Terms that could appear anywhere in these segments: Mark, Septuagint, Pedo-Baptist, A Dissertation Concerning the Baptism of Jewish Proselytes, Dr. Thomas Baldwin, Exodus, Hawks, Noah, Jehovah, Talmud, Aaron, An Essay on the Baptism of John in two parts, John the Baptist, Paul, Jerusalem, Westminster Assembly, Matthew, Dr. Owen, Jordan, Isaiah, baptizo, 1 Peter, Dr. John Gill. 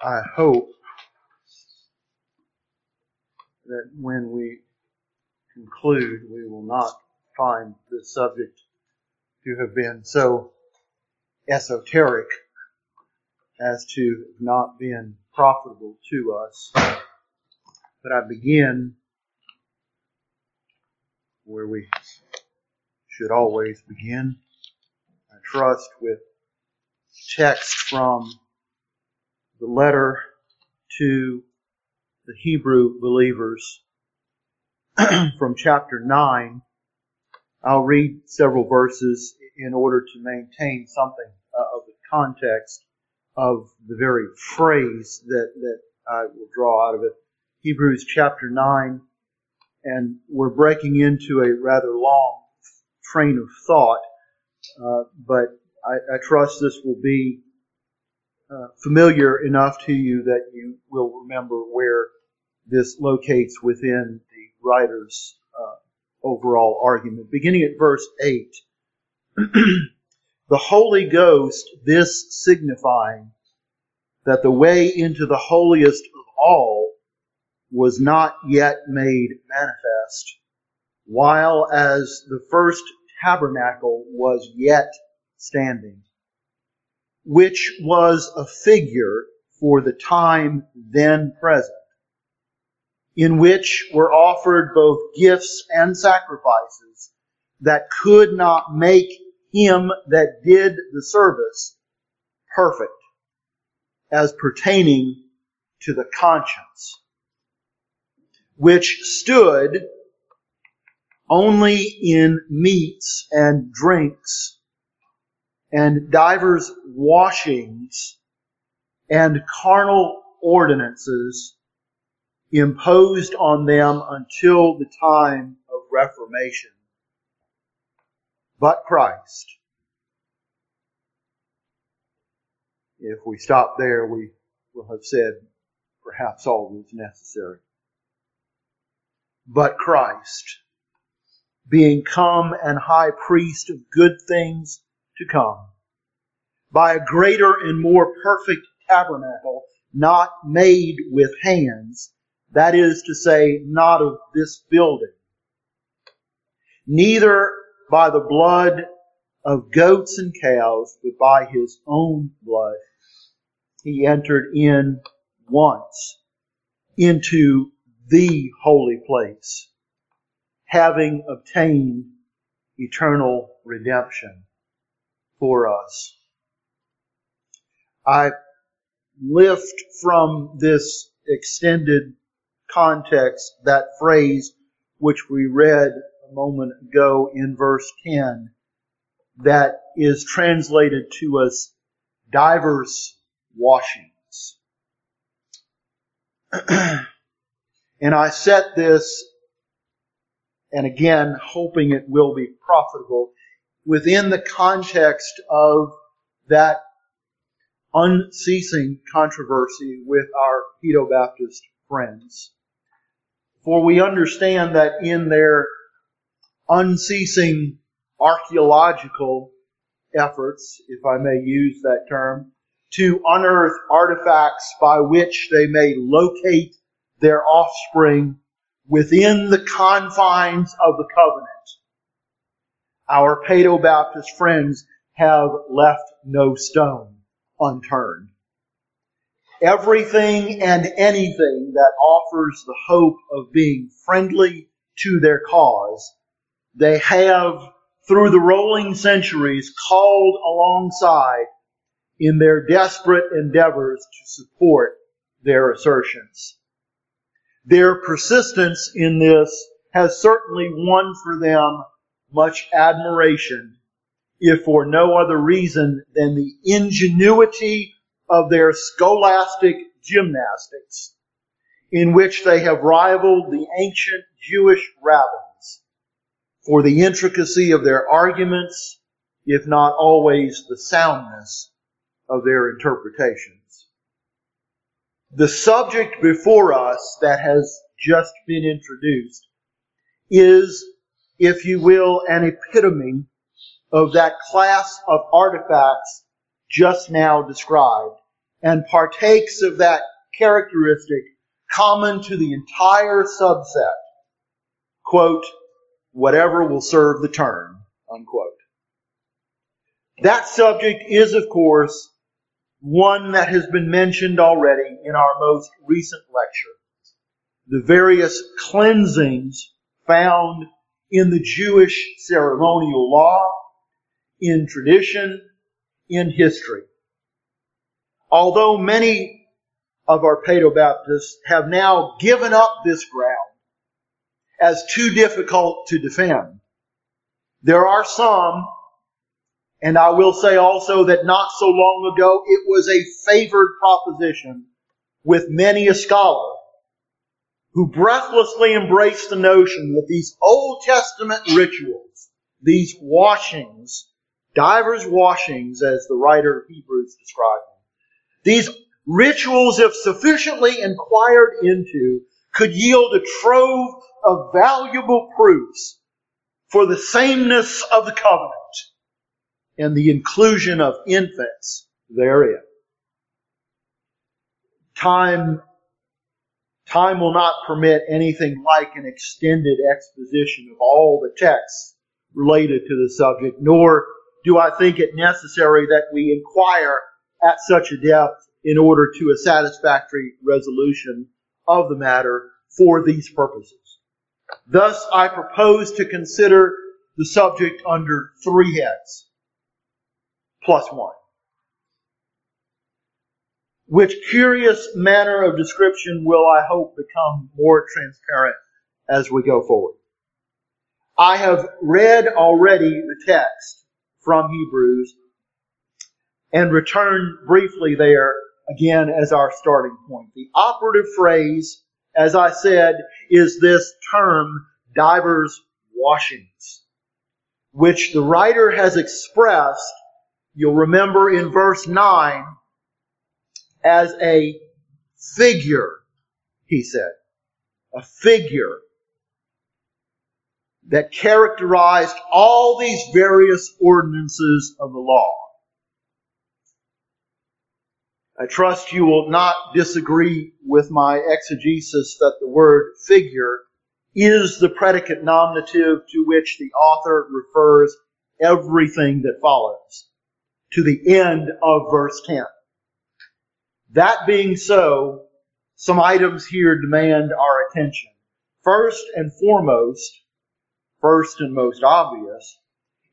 I hope that when we conclude, we will not find the subject to have been so esoteric as to have not been profitable to us. But I begin where we should always begin, I trust, with text from the letter to the Hebrew believers from chapter 9. I'll read several verses in order to maintain something of the context of the very phrase that I will draw out of it. Hebrews chapter 9, and we're breaking into a rather long train of thought, but I trust this will be familiar enough to you that you will remember where this locates within the writer's overall argument. Beginning at verse 8, the Holy Ghost, this signifying that the way into the holiest of all was not yet made manifest, while as the first tabernacle was yet standing, which was a figure for the time then present, in which were offered both gifts and sacrifices that could not make him that did the service perfect, as pertaining to the conscience, which stood only in meats and drinks and divers washings and carnal ordinances imposed on them until the time of Reformation. But Christ. If we stop there, we will have said perhaps all that is necessary. But Christ, being come and high priest of good things to come, by a greater and more perfect tabernacle, not made with hands, that is to say, not of this building, neither by the blood of goats and cows, but by his own blood, he entered in once into the holy place, having obtained eternal redemption for us. I lift from this extended context that phrase which we read a moment ago in verse 10 that is translated to us divers washings. And I set this, and again, hoping it will be profitable, within the context of that unceasing controversy with our Pedo-Baptist friends. For we understand that in their unceasing archaeological efforts, if I may use that term, to unearth artifacts by which they may locate their offspring within the confines of the covenant, our Paedo-Baptist friends have left no stone unturned. Everything and anything that offers the hope of being friendly to their cause, they have, through the rolling centuries, called alongside in their desperate endeavors to support their assertions. Their persistence in this has certainly won for them much admiration, if for no other reason than the ingenuity of their scholastic gymnastics, in which they have rivaled the ancient Jewish rabbis for the intricacy of their arguments, if not always the soundness of their interpretations. The subject before us that has just been introduced is, if you will, an epitome of that class of artifacts just now described and partakes of that characteristic common to the entire subset, quote, whatever will serve the turn, unquote. That subject is, of course, one that has been mentioned already in our most recent lecture. The various cleansings found in the Jewish ceremonial law, in tradition, in history. Although many of our paedobaptists have now given up this ground as too difficult to defend, there are some, and I will say also that not so long ago it was a favored proposition with many a scholar who breathlessly embraced the notion that these Old Testament rituals, these washings, divers washings as the writer of Hebrews described them, these rituals, if sufficiently inquired into, could yield a trove of valuable proofs for the sameness of the covenant and the inclusion of infants therein. Time will not permit anything like an extended exposition of all the texts related to the subject, nor do I think it necessary that we inquire at such a depth in order to a satisfactory resolution of the matter for these purposes. Thus, I propose to consider the subject under three heads, plus one. Which curious manner of description will, I hope, become more transparent as we go forward. I have read already the text from Hebrews and return briefly there again as our starting point. The operative phrase, as I said, is this term, divers washings, which the writer has expressed, you'll remember in verse 9, as a figure, he said. A figure that characterized all these various ordinances of the law. I trust you will not disagree with my exegesis that the word figure is the predicate nominative to which the author refers everything that follows, to the end of verse 10. That being so, some items here demand our attention. First and foremost, first and most obvious,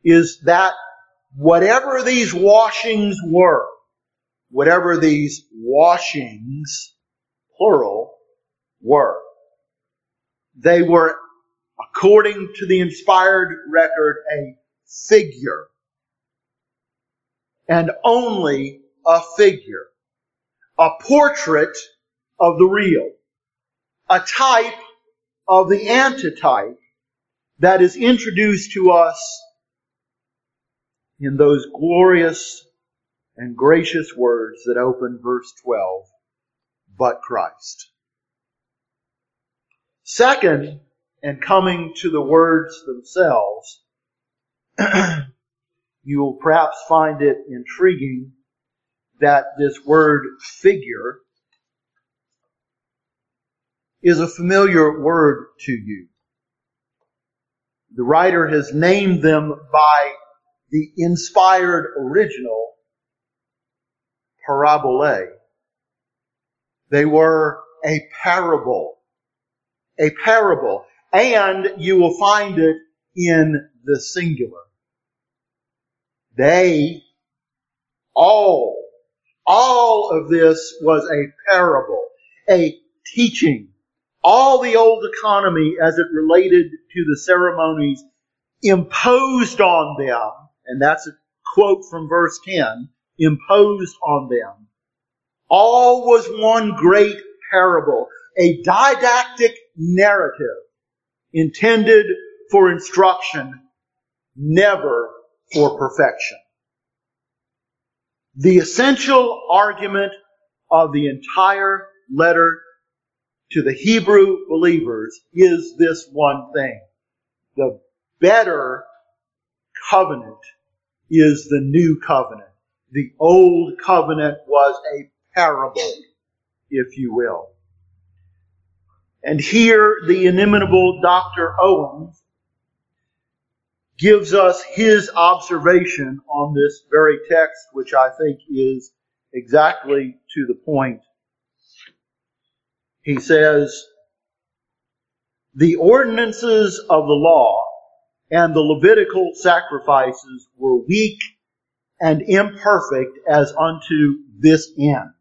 is that whatever these washings were, whatever these washings, plural, were, they were, according to the inspired record, a figure, and only a figure. A portrait of the real, a type of the antitype that is introduced to us in those glorious and gracious words that open verse 12, but Christ. Second, and coming to the words themselves, you will perhaps find it intriguing that this word figure is a familiar word to you. The writer has named them by the inspired original parabole. They were a parable. A parable. And you will find it in the singular. They all. All of this was a parable, a teaching. All the old economy as it related to the ceremonies imposed on them, and that's a quote from verse 10, imposed on them. All was one great parable, a didactic narrative intended for instruction, never for perfection. The essential argument of the entire letter to the Hebrew believers is this one thing. The better covenant is the new covenant. The old covenant was a parable, if you will. And here the inimitable Dr. Owen gives us his observation on this very text, which I think is exactly to the point. He says, "The ordinances of the law and the Levitical sacrifices were weak and imperfect as unto this end.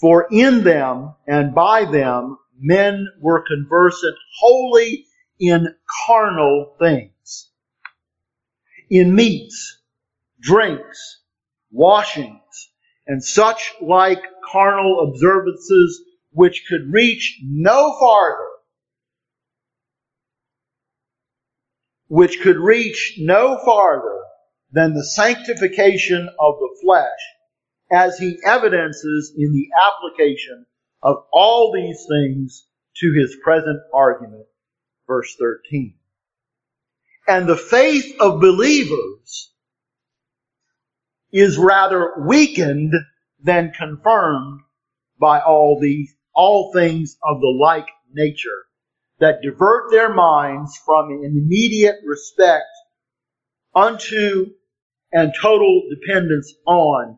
For in them and by them men were conversant wholly in carnal things, in meats, drinks, washings, and such like carnal observances which could reach no farther, than the sanctification of the flesh, as he evidences in the application of all these things to his present argument." Verse 13. And the faith of believers is rather weakened than confirmed by all things of the like nature, that divert their minds from an immediate respect unto and total dependence on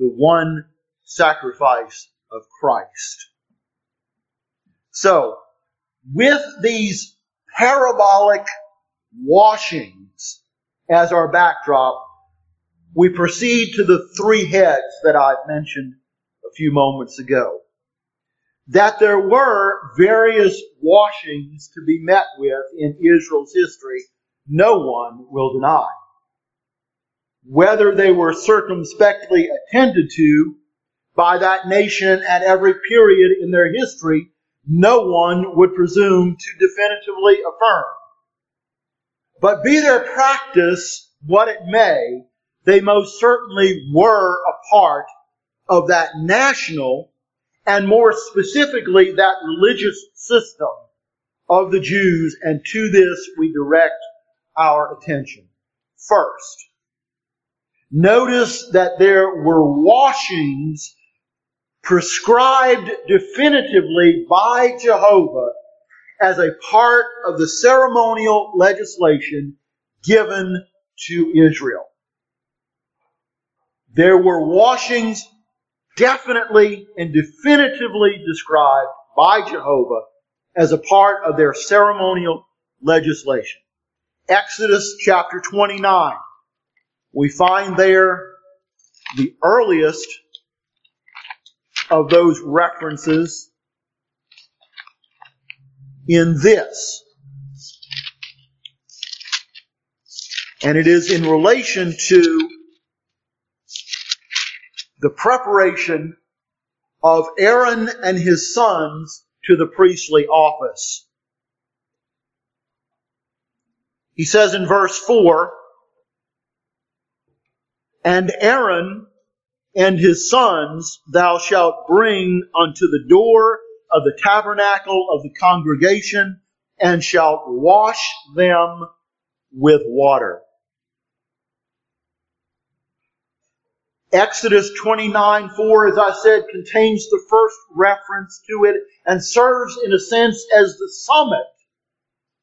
the one sacrifice of Christ. So, with these parabolic washings as our backdrop, we proceed to the three heads that I've mentioned a few moments ago. That there were various washings to be met with in Israel's history, no one will deny. Whether they were circumspectly attended to by that nation at every period in their history, no one would presume to definitively affirm. But be their practice what it may, they most certainly were a part of that national, and more specifically, that religious system of the Jews, and to this we direct our attention. First, notice that there were washings prescribed definitively by Jehovah as a part of the ceremonial legislation given to Israel. There were washings definitely and definitively described by Jehovah as a part of their ceremonial legislation. Exodus chapter 29. We find there the earliest of those references in this. And it is in relation to the preparation of Aaron and his sons to the priestly office. He says in verse 4, "And Aaron and his sons thou shalt bring unto the door of the tabernacle of the congregation, and shalt wash them with water." Exodus 29:4, as I said, contains the first reference to it and serves in a sense as the summit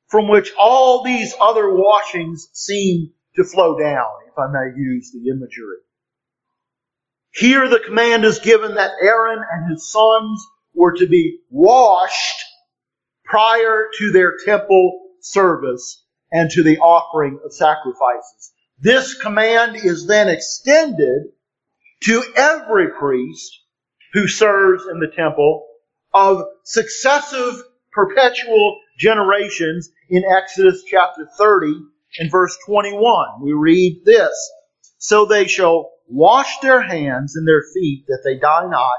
from which all these other washings seem to flow down, if I may use the imagery. Here the command is given that Aaron and his sons were to be washed prior to their temple service and to the offering of sacrifices. This command is then extended to every priest who serves in the temple of successive perpetual generations. In Exodus chapter 30 and verse 21, we read this, "So they shall wash their hands and their feet, that they die not,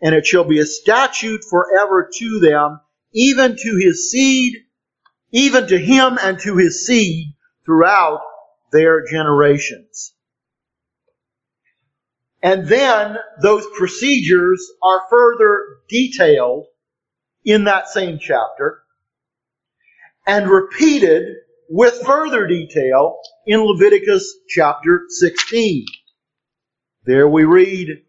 and it shall be a statute forever to them, even to his seed, even to him and to his seed throughout their generations." And then those procedures are further detailed in that same chapter and repeated with further detail in Leviticus chapter 16. There we read,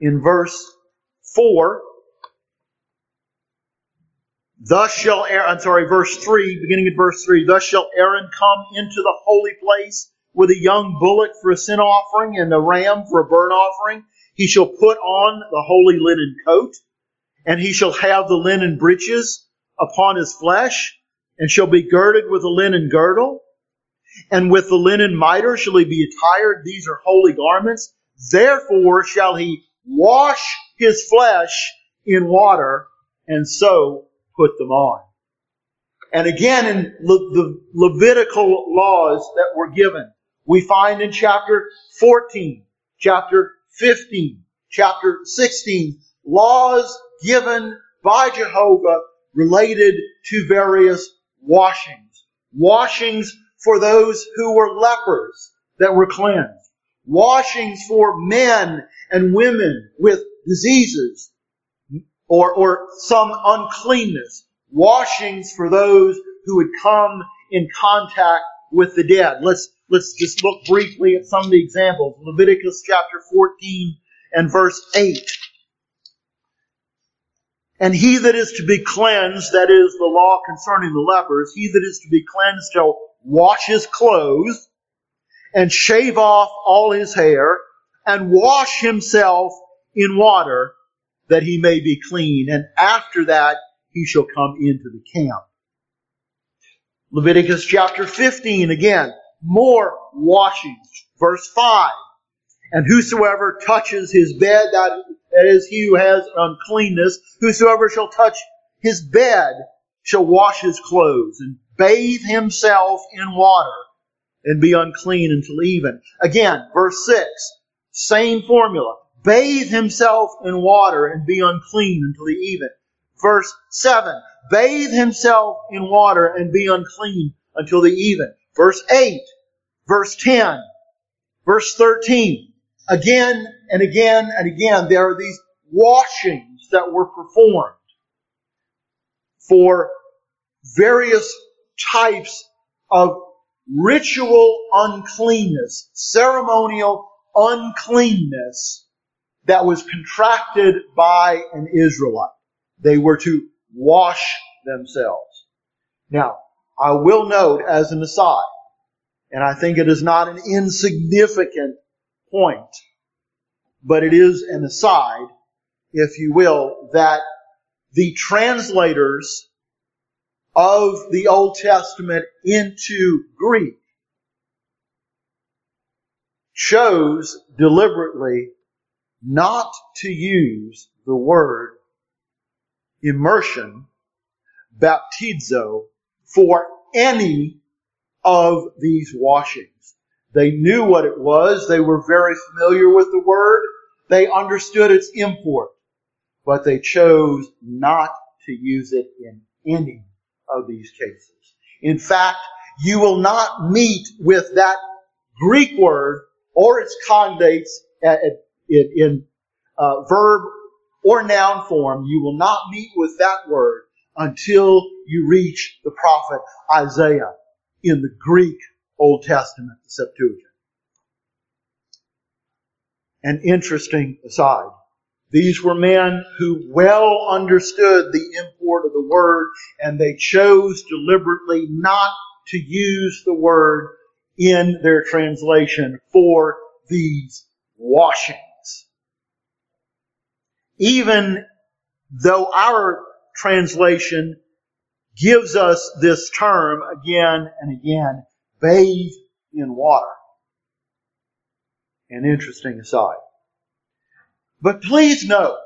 in verse 4. Verse 3, beginning at verse 3, thus shall Aaron come into the holy place with a young bullock for a sin offering and a ram for a burnt offering. He shall put on the holy linen coat, and he shall have the linen breeches upon his flesh, and shall be girded with a linen girdle, and with the linen mitre shall he be attired. These are holy garments. Therefore shall he wash his flesh in water, and so put them on. And again, in the Levitical laws that were given, we find in chapter 14, chapter 15, chapter 16, laws given by Jehovah related to various washings. Washings for those who were lepers that were cleansed. Washings for men and women with diseases or some uncleanness. Washings for those who would come in contact with the dead. Let's just look briefly at some of the examples. Leviticus chapter 14 and verse 8. And he that is to be cleansed, that is the law concerning the lepers, he that is to be cleansed shall wash his clothes and shave off all his hair and wash himself in water that he may be clean. And after that, he shall come into the camp. Leviticus chapter 15, again, more washings. Verse 5, and whosoever touches his bed, that is, he who has uncleanness, whosoever shall touch his bed shall wash his clothes and bathe himself in water and be unclean until even. Again, verse 6, same formula. Bathe himself in water and be unclean until even. Verse 7, bathe himself in water and be unclean until the even. Verse 8, verse 10, verse 13. Again and again and again, there are these washings that were performed for various types of ritual uncleanness, ceremonial uncleanness that was contracted by an Israelite. They were to wash themselves. Now, I will note as an aside, and I think it is not an insignificant point, but it is an aside, if you will, that the translators of the Old Testament into Greek chose deliberately not to use the word immersion, baptizo, for any of these washings. They knew what it was. They were very familiar with the word. They understood its import, but they chose not to use it in any of these cases. In fact, you will not meet with that Greek word or its conjugates in verb or noun form. You will not meet with that word until you reach the prophet Isaiah in the Greek Old Testament, the Septuagint. An interesting aside. These were men who well understood the import of the word, and they chose deliberately not to use the word in their translation for these washings. Even though our translation gives us this term again and again, bathe in water. An interesting aside. But please note,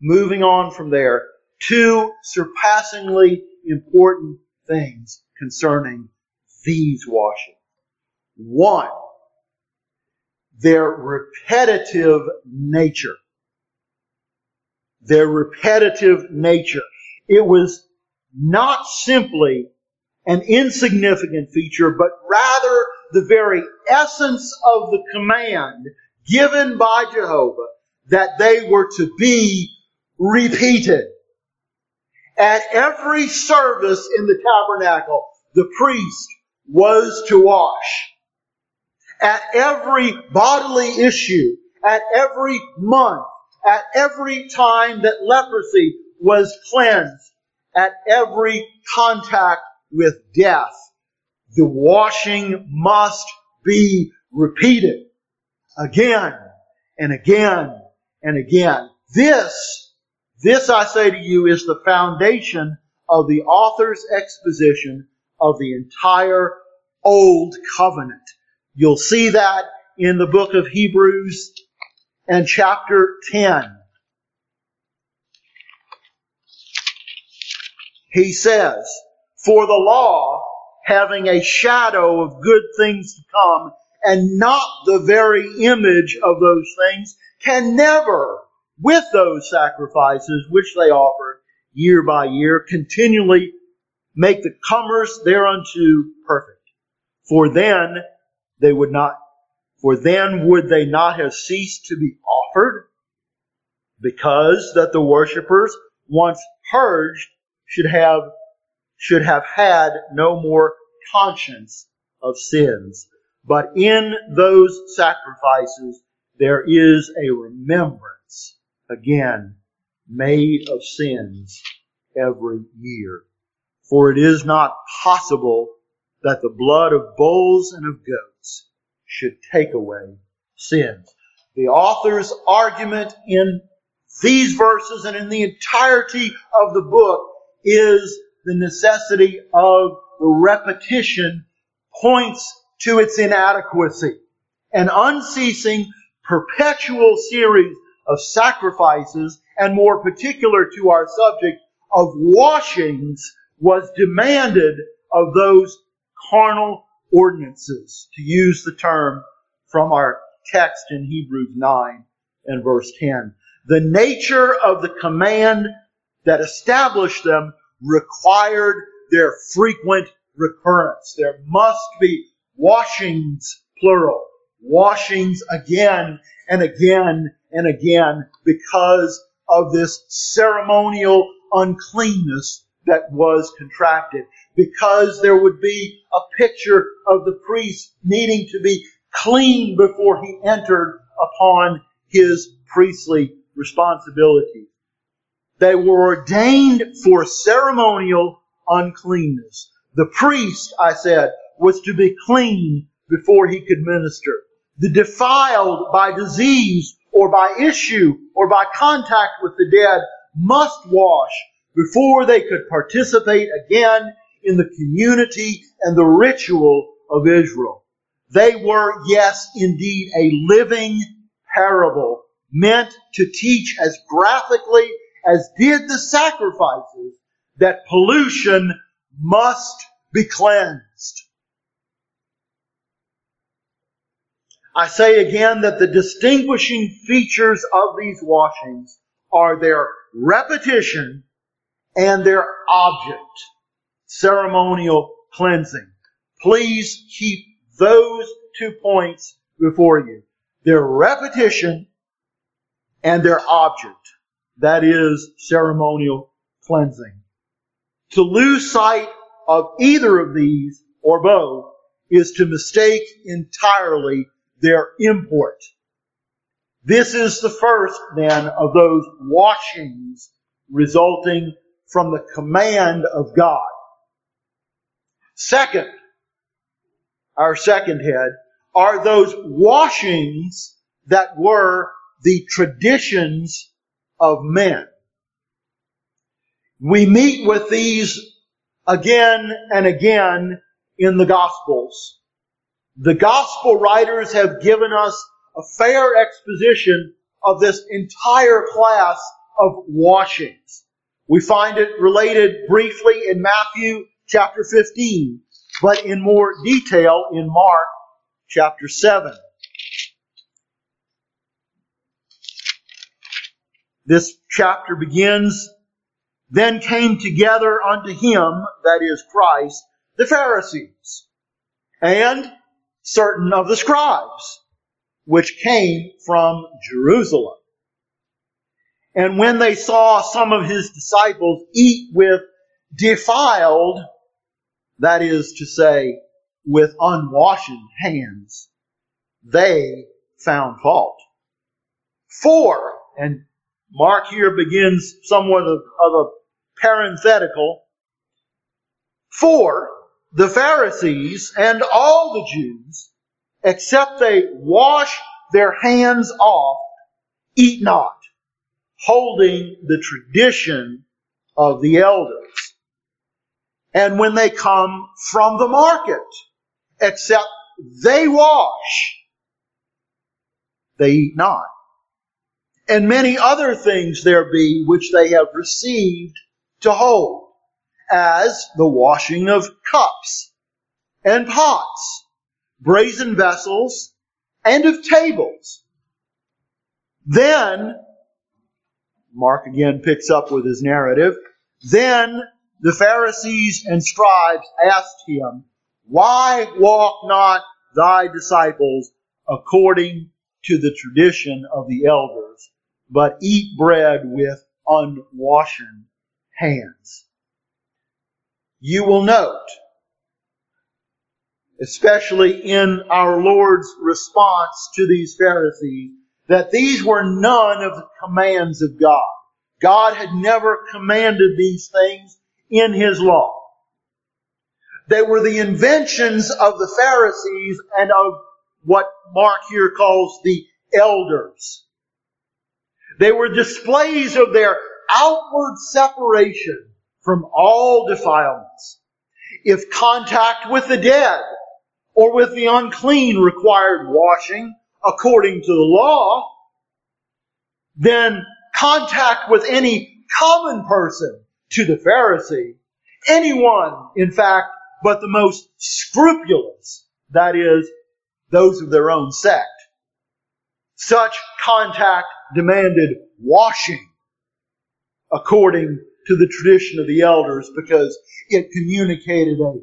moving on from there, two surpassingly important things concerning these washings. One, their repetitive nature. Their repetitive nature. It was not simply an insignificant feature, but rather the very essence of the command given by Jehovah that they were to be repeated. At every service in the tabernacle, the priest was to wash. At every bodily issue, at every month, at every time that leprosy was cleansed, at every contact with death, the washing must be repeated again and again and again. This I say to you is the foundation of the author's exposition of the entire Old Covenant. You'll see that in the book of Hebrews and chapter 10. He says, "For the law, having a shadow of good things to come, and not the very image of those things, can never, with those sacrifices which they offered year by year, continually make the comers thereunto perfect. For then would they not have ceased to be offered, because that the worshippers, once purged, should have had no more conscience of sins. But in those sacrifices there is a remembrance, again, made of sins every year. For it is not possible that the blood of bulls and of goats should take away sins." The author's argument in these verses and in the entirety of the book is the necessity of the repetition points to its inadequacy. An unceasing, perpetual series of sacrifices, and more particular to our subject, of washings, was demanded of those carnal ordinances, to use the term from our text in Hebrews 9 and verse 10. The nature of the command that established them required their frequent recurrence. There must be washings, plural, washings again and again and again, because of this ceremonial uncleanness that was contracted. Because there would be a picture of the priest needing to be clean before he entered upon his priestly responsibility. They were ordained for ceremonial uncleanness. The priest, I said, was to be clean before he could minister. The defiled by disease or by issue or by contact with the dead must wash before they could participate again in the community and the ritual of Israel. They were, yes, indeed, a living parable meant to teach as graphically as did the sacrifices that pollution must be cleansed. I say again that the distinguishing features of these washings are their repetition and their object, ceremonial cleansing. Please keep those 2 points before you. Their repetition and their object, that is, ceremonial cleansing. To lose sight of either of these or both is to mistake entirely their import. This is the first, then, of those washings resulting from the command of God. Second, our second head, are those washings that were the traditions of men. We meet with these again and again in the Gospels. The Gospel writers have given us a fair exposition of this entire class of washings. We find it related briefly in Matthew chapter 15, but in more detail in Mark chapter 7. This chapter begins, "Then came together unto him," that is Christ, "the Pharisees, and certain of the scribes, which came from Jerusalem. And when they saw some of his disciples eat with defiled," that is to say, with unwashed hands, "they found fault." 4, and Mark here begins somewhat of a parenthetical, 4, the Pharisees and all the Jews, except they wash their hands off, eat not, holding the tradition of the elders. And when they come from the market, except they wash, they eat not. And many other things there be which they have received to hold, as the washing of cups and pots, brazen vessels, and of tables. Then, Mark again picks up with his narrative, then the Pharisees and scribes asked him, "Why walk not thy disciples according to the tradition of the elders, but eat bread with unwashen hands?" You will note, especially in our Lord's response to these Pharisees, that these were none of the commands of God. God had never commanded these things in His law. They were the inventions of the Pharisees and of what Mark here calls the elders. They were displays of their outward separation from all defilements. If contact with the dead or with the unclean required washing according to the law, then contact with any common person to the Pharisee, anyone, in fact, but the most scrupulous, that is, those of their own sect. Such contact demanded washing according to the tradition of the elders because it communicated a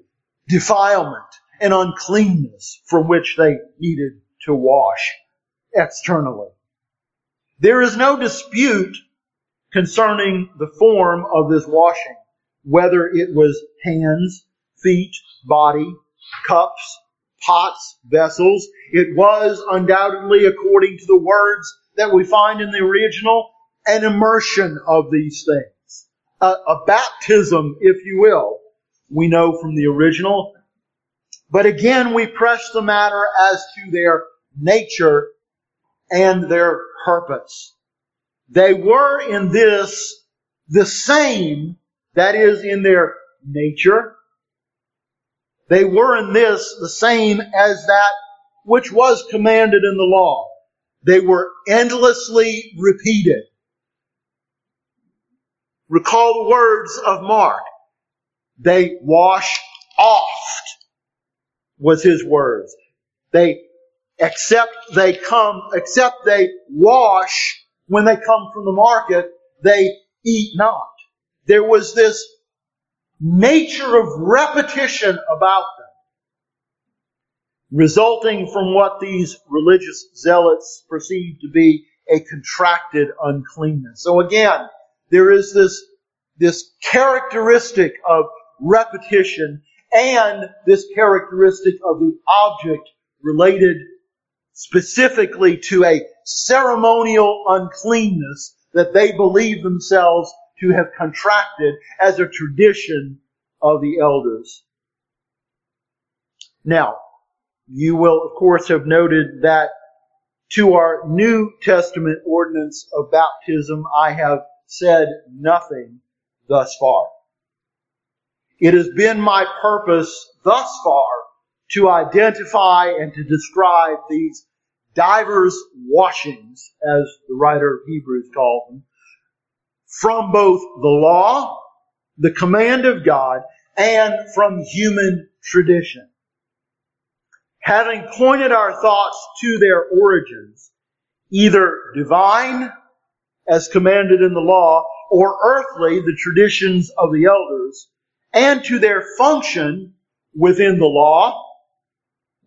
defilement, an uncleanness from which they needed to wash externally. There is no dispute concerning the form of this washing, whether it was hands, feet, body, cups, pots, vessels. It was undoubtedly, according to the words that we find in the original, an immersion of these things. A baptism, if you will, we know from the original. But again, we press the matter as to their nature and their purpose. They were in this the same, that is, in their nature. They were in this the same as that which was commanded in the law. They were endlessly repeated. Recall the words of Mark. They wash oft, was his words. Except they wash when they come from the market, they eat not. There was this nature of repetition about them, resulting from what these religious zealots perceived to be a contracted uncleanness. So again, there is this characteristic of repetition and this characteristic of the object related specifically to a ceremonial uncleanness that they believe themselves to have contracted as a tradition of the elders. Now, you will, of course, have noted that to our New Testament ordinance of baptism, I have said nothing thus far. It has been my purpose thus far to identify and to describe these divers washings, as the writer of Hebrews called them, from both the law, the command of God, and from human tradition. Having pointed our thoughts to their origins, either divine, as commanded in the law, or earthly, the traditions of the elders, and to their function within the law,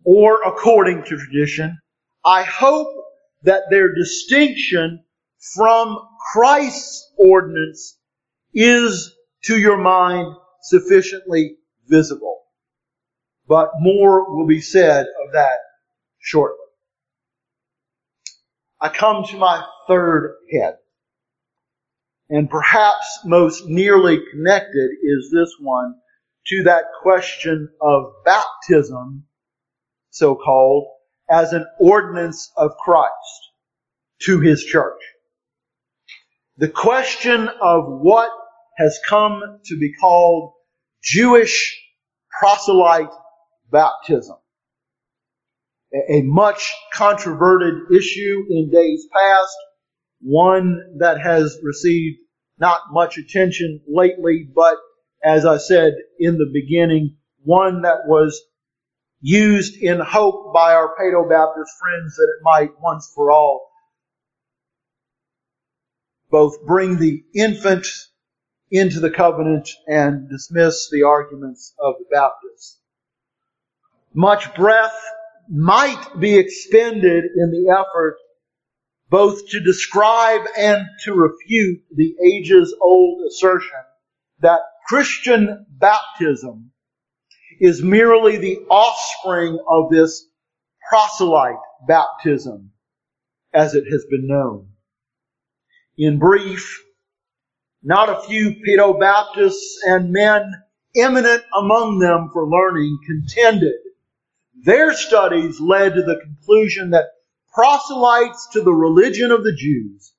or according to tradition, I hope that their distinction from Christ's ordinance is, to your mind, sufficiently visible. But more will be said of that shortly. I come to my third head. And perhaps most nearly connected is this one to that question of baptism, so-called, as an ordinance of Christ to His church. The question of what has come to be called Jewish proselyte baptism. A much controverted issue in days past, one that has received not much attention lately, but as I said in the beginning, one that was used in hope by our paedo-Baptist friends that it might once for all both bring the infant into the covenant and dismiss the arguments of the Baptists. Much breath might be expended in the effort both to describe and to refute the ages-old assertion that Christian baptism is merely the offspring of this proselyte baptism as it has been known. In brief, not a few paedo-Baptists and men eminent among them for learning contended. Their studies led to the conclusion that proselytes to the religion of the Jews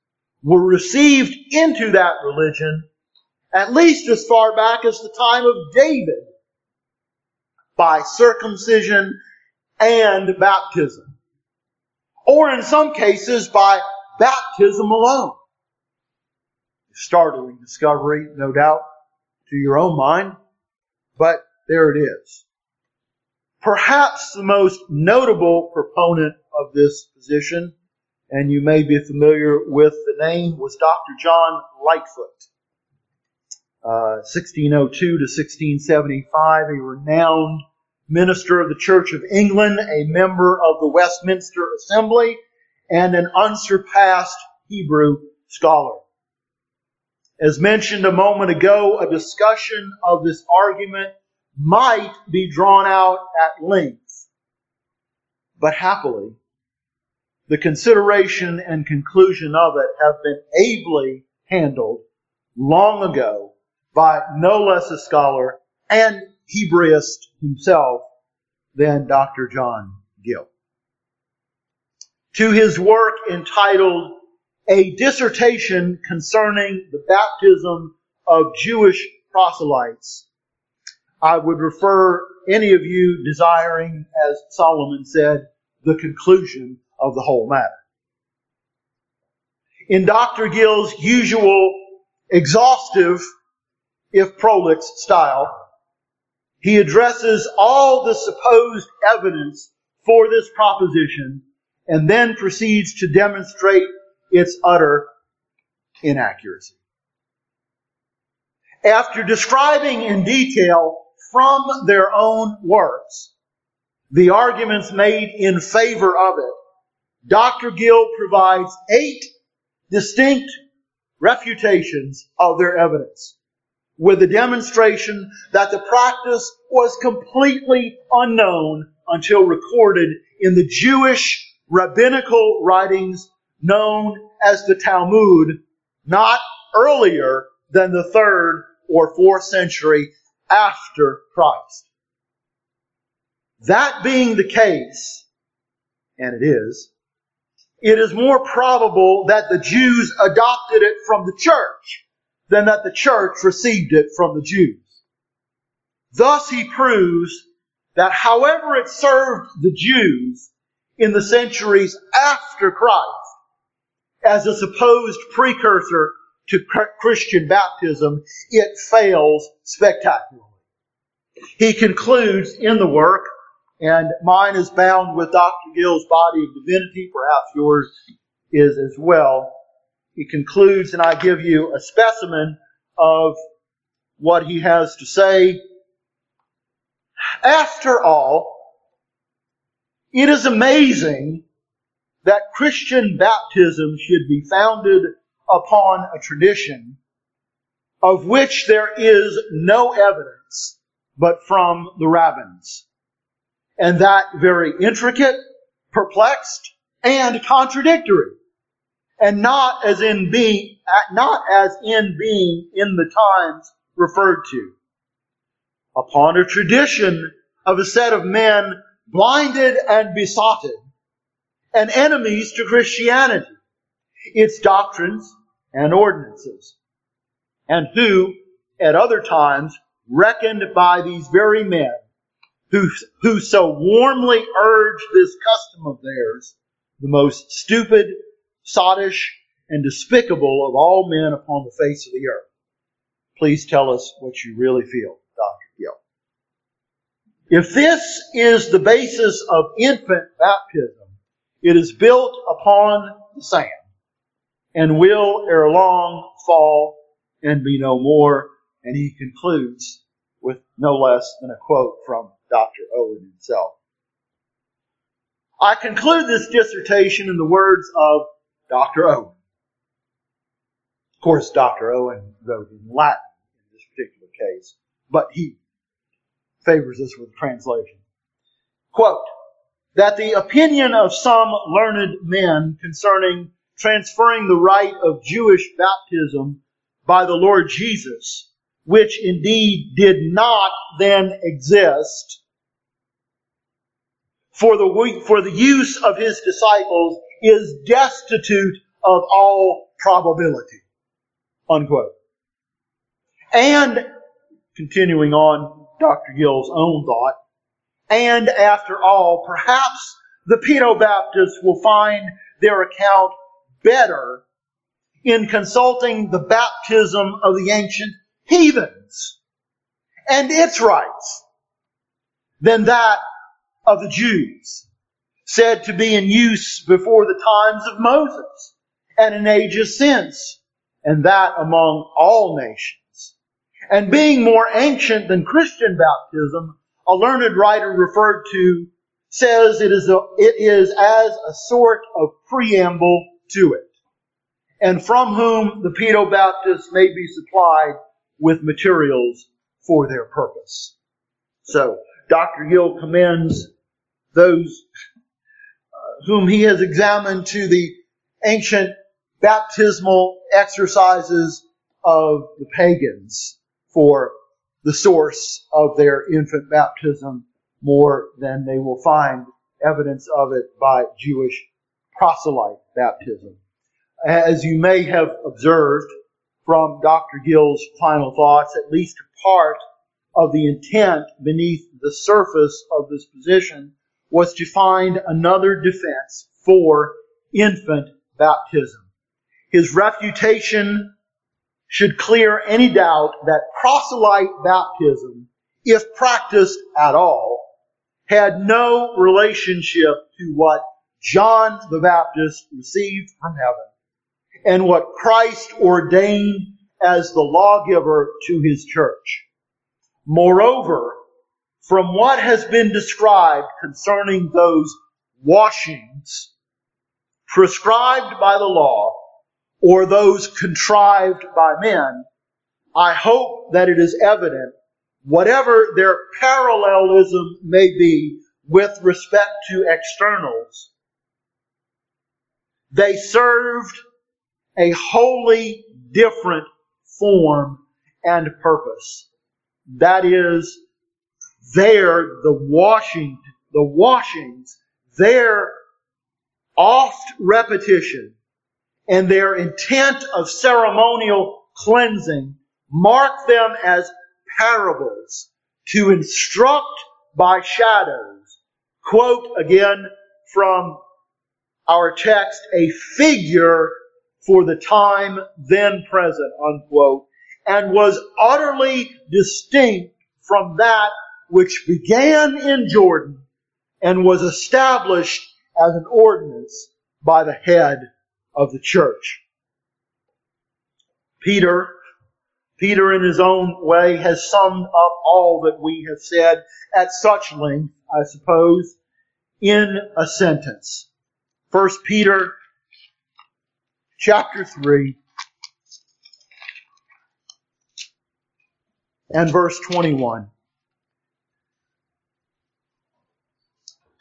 were received into that religion at least as far back as the time of David by circumcision and baptism, or in some cases by baptism alone. Startling discovery, no doubt, to your own mind, but there it is. Perhaps the most notable proponent of this position, and you may be familiar with the name, was Dr. John Lightfoot. 1602 to 1675, a renowned minister of the Church of England, a member of the Westminster Assembly, and an unsurpassed Hebrew scholar. As mentioned a moment ago, a discussion of this argument might be drawn out at length. But happily, the consideration and conclusion of it have been ably handled long ago by no less a scholar and Hebraist himself than Dr. John Gill. To his work entitled A Dissertation Concerning the Baptism of Jewish Proselytes, I would refer any of you desiring, as Solomon said, the conclusion of the whole matter. In Dr. Gill's usual exhaustive, if prolix, style, he addresses all the supposed evidence for this proposition and then proceeds to demonstrate its utter inaccuracy. After describing in detail from their own words the arguments made in favor of it, Dr. Gill provides 8 distinct refutations of their evidence, with the demonstration that the practice was completely unknown until recorded in the Jewish rabbinical writings known as the Talmud, not earlier than the 3rd or 4th century after Christ. That being the case, and it is more probable that the Jews adopted it from the church than that the church received it from the Jews. Thus he proves that however it served the Jews in the centuries after Christ, as a supposed precursor to Christian baptism, it fails spectacularly. He concludes in the work, and mine is bound with Dr. Gill's Body of Divinity, perhaps yours is as well. He concludes, and I give you a specimen of what he has to say. After all, it is amazing that Christian baptism should be founded upon a tradition of which there is no evidence but from the rabbins, and that very intricate, perplexed, and contradictory and not as in being in the times referred to, upon a tradition of a set of men blinded and besotted, and enemies to Christianity, its doctrines and ordinances, and who, at other times, reckoned by these very men, who so warmly urged this custom of theirs, the most stupid, sottish, and despicable of all men upon the face of the earth. Please tell us what you really feel, Dr. Gill. If this is the basis of infant baptism, it is built upon the sand, and will ere long fall and be no more. And he concludes with no less than a quote from Dr. Owen himself. I conclude this dissertation in the words of Dr. Owen. Of course, Dr. Owen wrote in Latin in this particular case, but he favors us with a translation. Quote, that the opinion of some learned men concerning transferring the rite of Jewish baptism by the Lord Jesus, which indeed did not then exist, for the use of his disciples, is destitute of all probability. Unquote. And, continuing on Dr. Gill's own thought, and after all, perhaps the Pedobaptists will find their account better in consulting the baptism of the ancient heathens and its rites than that of the Jews, said to be in use before the times of Moses and in ages since, and that among all nations. And being more ancient than Christian baptism, a learned writer referred to says it is as a sort of preamble to it, and from whom the Pedobaptists may be supplied with materials for their purpose. So, Dr. Gill commends those whom he has examined to the ancient baptismal exercises of the pagans for the source of their infant baptism, more than they will find evidence of it by Jewish proselyte baptism. As you may have observed from Dr. Gill's final thoughts, at least part of the intent beneath the surface of this position was to find another defense for infant baptism. His refutation should clear any doubt that proselyte baptism, if practiced at all, had no relationship to what John the Baptist received from heaven, and what Christ ordained as the lawgiver to his church. Moreover, from what has been described concerning those washings prescribed by the law, or those contrived by men, I hope that it is evident, whatever their parallelism may be with respect to externals, they served a wholly different form and purpose. That is, the washings, their oft repetition and their intent of ceremonial cleansing mark them as parables to instruct by shadows. Quote again from our text, a figure for the time then present, unquote, and was utterly distinct from that which began in Jordan and was established as an ordinance by the head of the church. Peter in his own way has summed up all that we have said at such length, I suppose, in a sentence. 1 Peter chapter 3 and verse 21.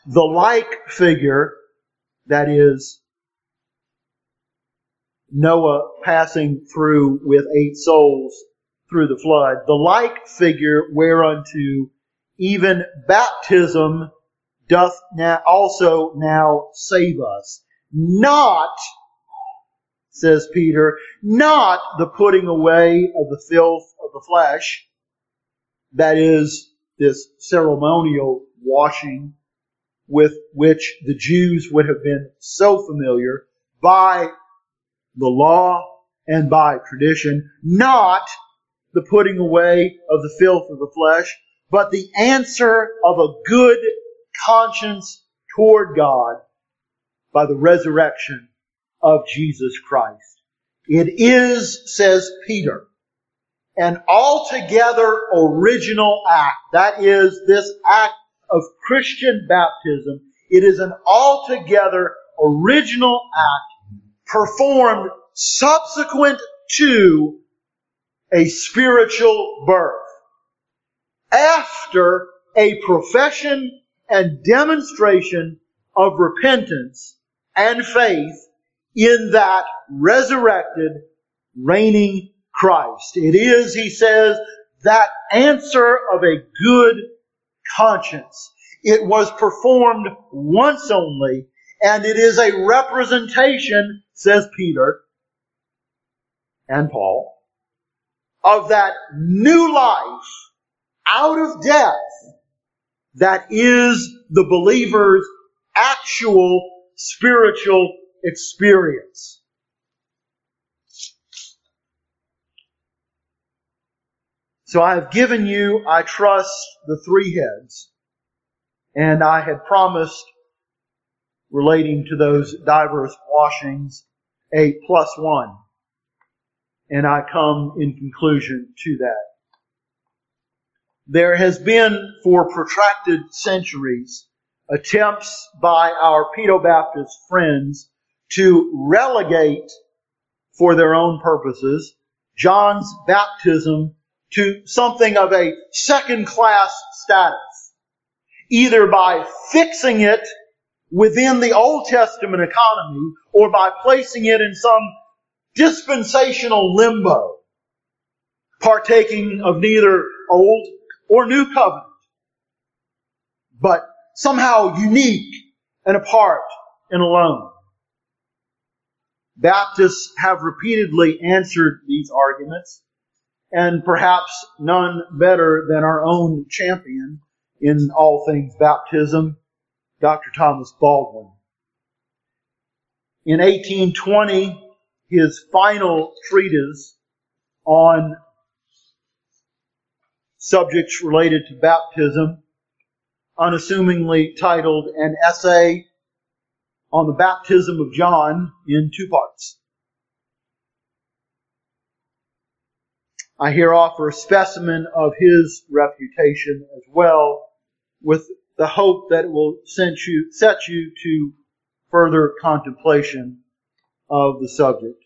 The like figure, that is, Noah passing through with 8 souls through the flood, the like figure whereunto even baptism doth now also now save us. Not, says Peter, not the putting away of the filth of the flesh, that is, this ceremonial washing with which the Jews would have been so familiar, by the law and by tradition, not the putting away of the filth of the flesh, but the answer of a good conscience toward God by the resurrection of Jesus Christ. It is, says Peter, an altogether original act. That is, this act of Christian baptism. It is an altogether original act performed subsequent to a spiritual birth, after a profession and demonstration of repentance and faith in that resurrected, reigning Christ. It is, he says, that answer of a good conscience. It was performed once only, and it is a representation, says Peter and Paul, of that new life out of death that is the believer's actual spiritual experience. So I have given you, I trust, the three heads, and I had promised, relating to those diverse washings, a +1. And I come in conclusion to that. There has been, for protracted centuries, attempts by our pedobaptist friends to relegate, for their own purposes, John's baptism to something of a second-class status, either by fixing it within the Old Testament economy or by placing it in some dispensational limbo, partaking of neither Old or New Covenant, but somehow unique and apart and alone. Baptists have repeatedly answered these arguments, and perhaps none better than our own champion in all things baptism, Dr. Thomas Baldwin. In 1820, his final treatise on subjects related to baptism, unassumingly titled An Essay on the Baptism of John in Two Parts, I here offer a specimen of his refutation as well, with the hope that it will set you to further contemplation of the subject.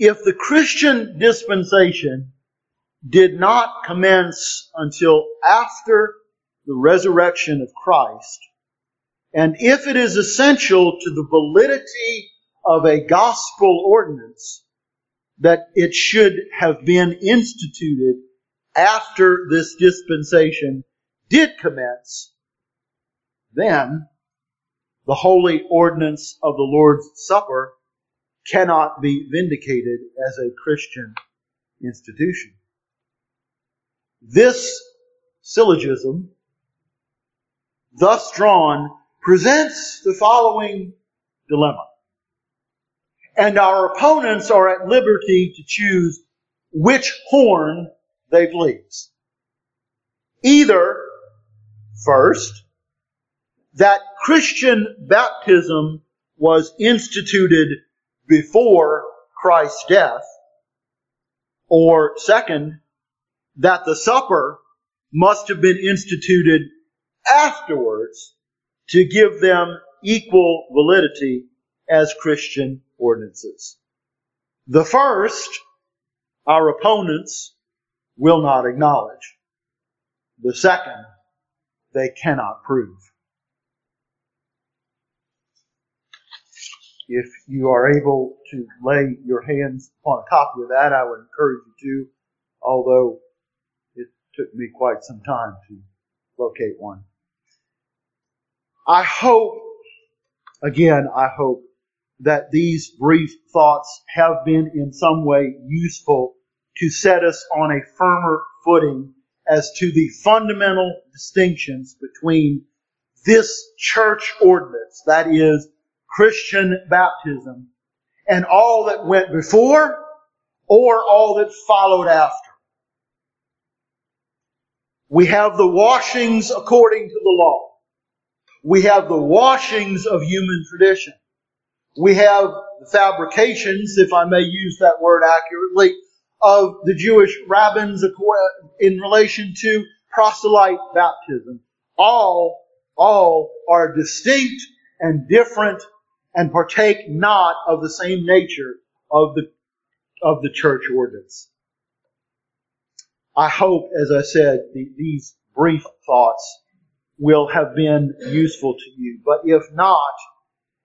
If the Christian dispensation did not commence until after the resurrection of Christ, and if it is essential to the validity of a gospel ordinance that it should have been instituted after this dispensation did commence, then the holy ordinance of the Lord's Supper cannot be vindicated as a Christian institution. This syllogism, thus drawn, presents the following dilemma. And our opponents are at liberty to choose which horn they please. Either, first, that Christian baptism was instituted before Christ's death, or second, that the supper must have been instituted afterwards to give them equal validity as Christian ordinances. The first, our opponents will not acknowledge. The second, they cannot prove. If you are able to lay your hands upon a copy of that, I would encourage you to, although it took me quite some time to locate one. I hope, again, I hope that these brief thoughts have been in some way useful to set us on a firmer footing as to the fundamental distinctions between this church ordinance, that is, Christian baptism, and all that went before or all that followed after. We have the washings according to the law. We have the washings of human tradition. We have the fabrications, if I may use that word accurately, of the Jewish rabbins in relation to proselyte baptism. All are distinct and different and partake not of the same nature of the church ordinance. I hope, as I said, these brief thoughts will have been useful to you. But if not,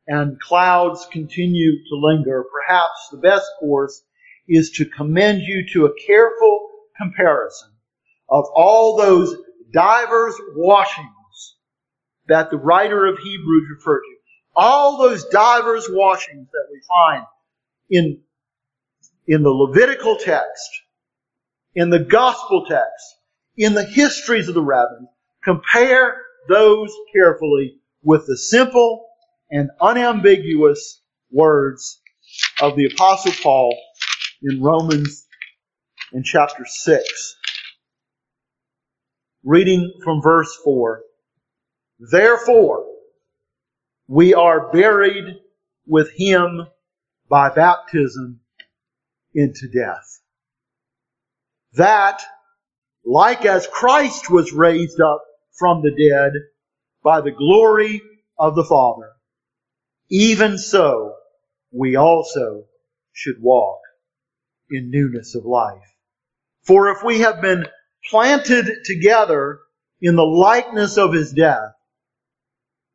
and clouds continue to linger, perhaps the best course is to commend you to a careful comparison of all those divers washings that the writer of Hebrews referred to. All those divers washings that we find in the Levitical text, in the Gospel text, in the histories of the rabbins. Compare those carefully with the simple and unambiguous words of the Apostle Paul in Romans in chapter 6. Reading from verse 4, "Therefore, we are buried with him by baptism into death, that, like as Christ was raised up from the dead by the glory of the Father, even so we also should walk in newness of life. For if we have been planted together in the likeness of his death,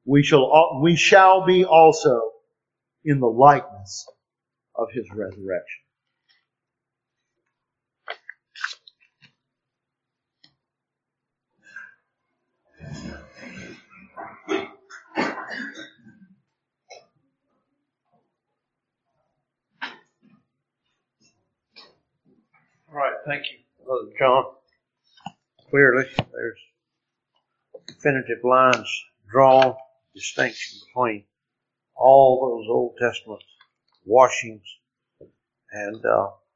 we shall be also in the likeness of his resurrection." All right, thank you, Brother John. Clearly, there's definitive lines drawn, distinction between all those Old Testament washings and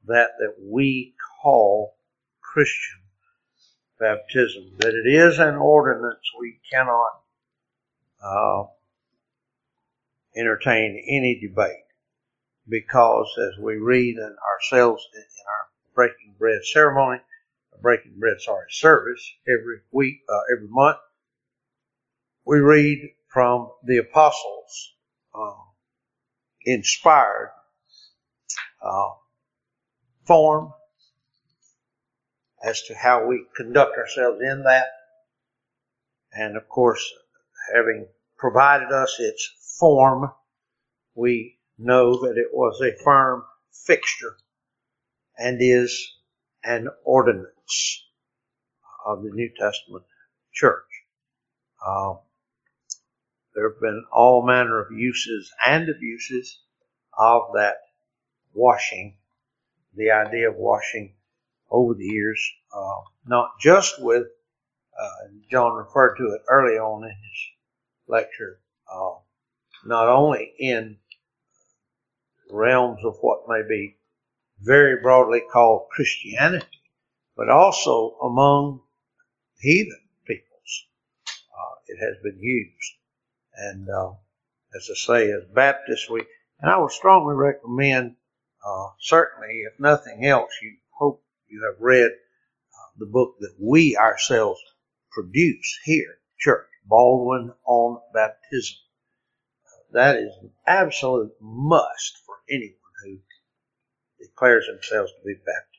that we call Christian baptism. That it is an ordinance we cannot entertain any debate, because as we read in ourselves in our breaking bread service every month, we read from the apostles' inspired form as to how we conduct ourselves in that, and of course, having provided us its form, we know that it was a firm fixture and is an ordinance of the New Testament church. There have been all manner of uses and abuses of that washing, the idea of washing over the years, not just with, John referred to it early on in his lecture, not only in realms of what may be very broadly called Christianity, but also among heathen peoples. It has been used. And as I say, as Baptists, I would strongly recommend, certainly, if nothing else, you hope you have read the book that we ourselves produce here, Church, Baldwin on Baptism. That is an absolute must for anyone who declares themselves to be baptized.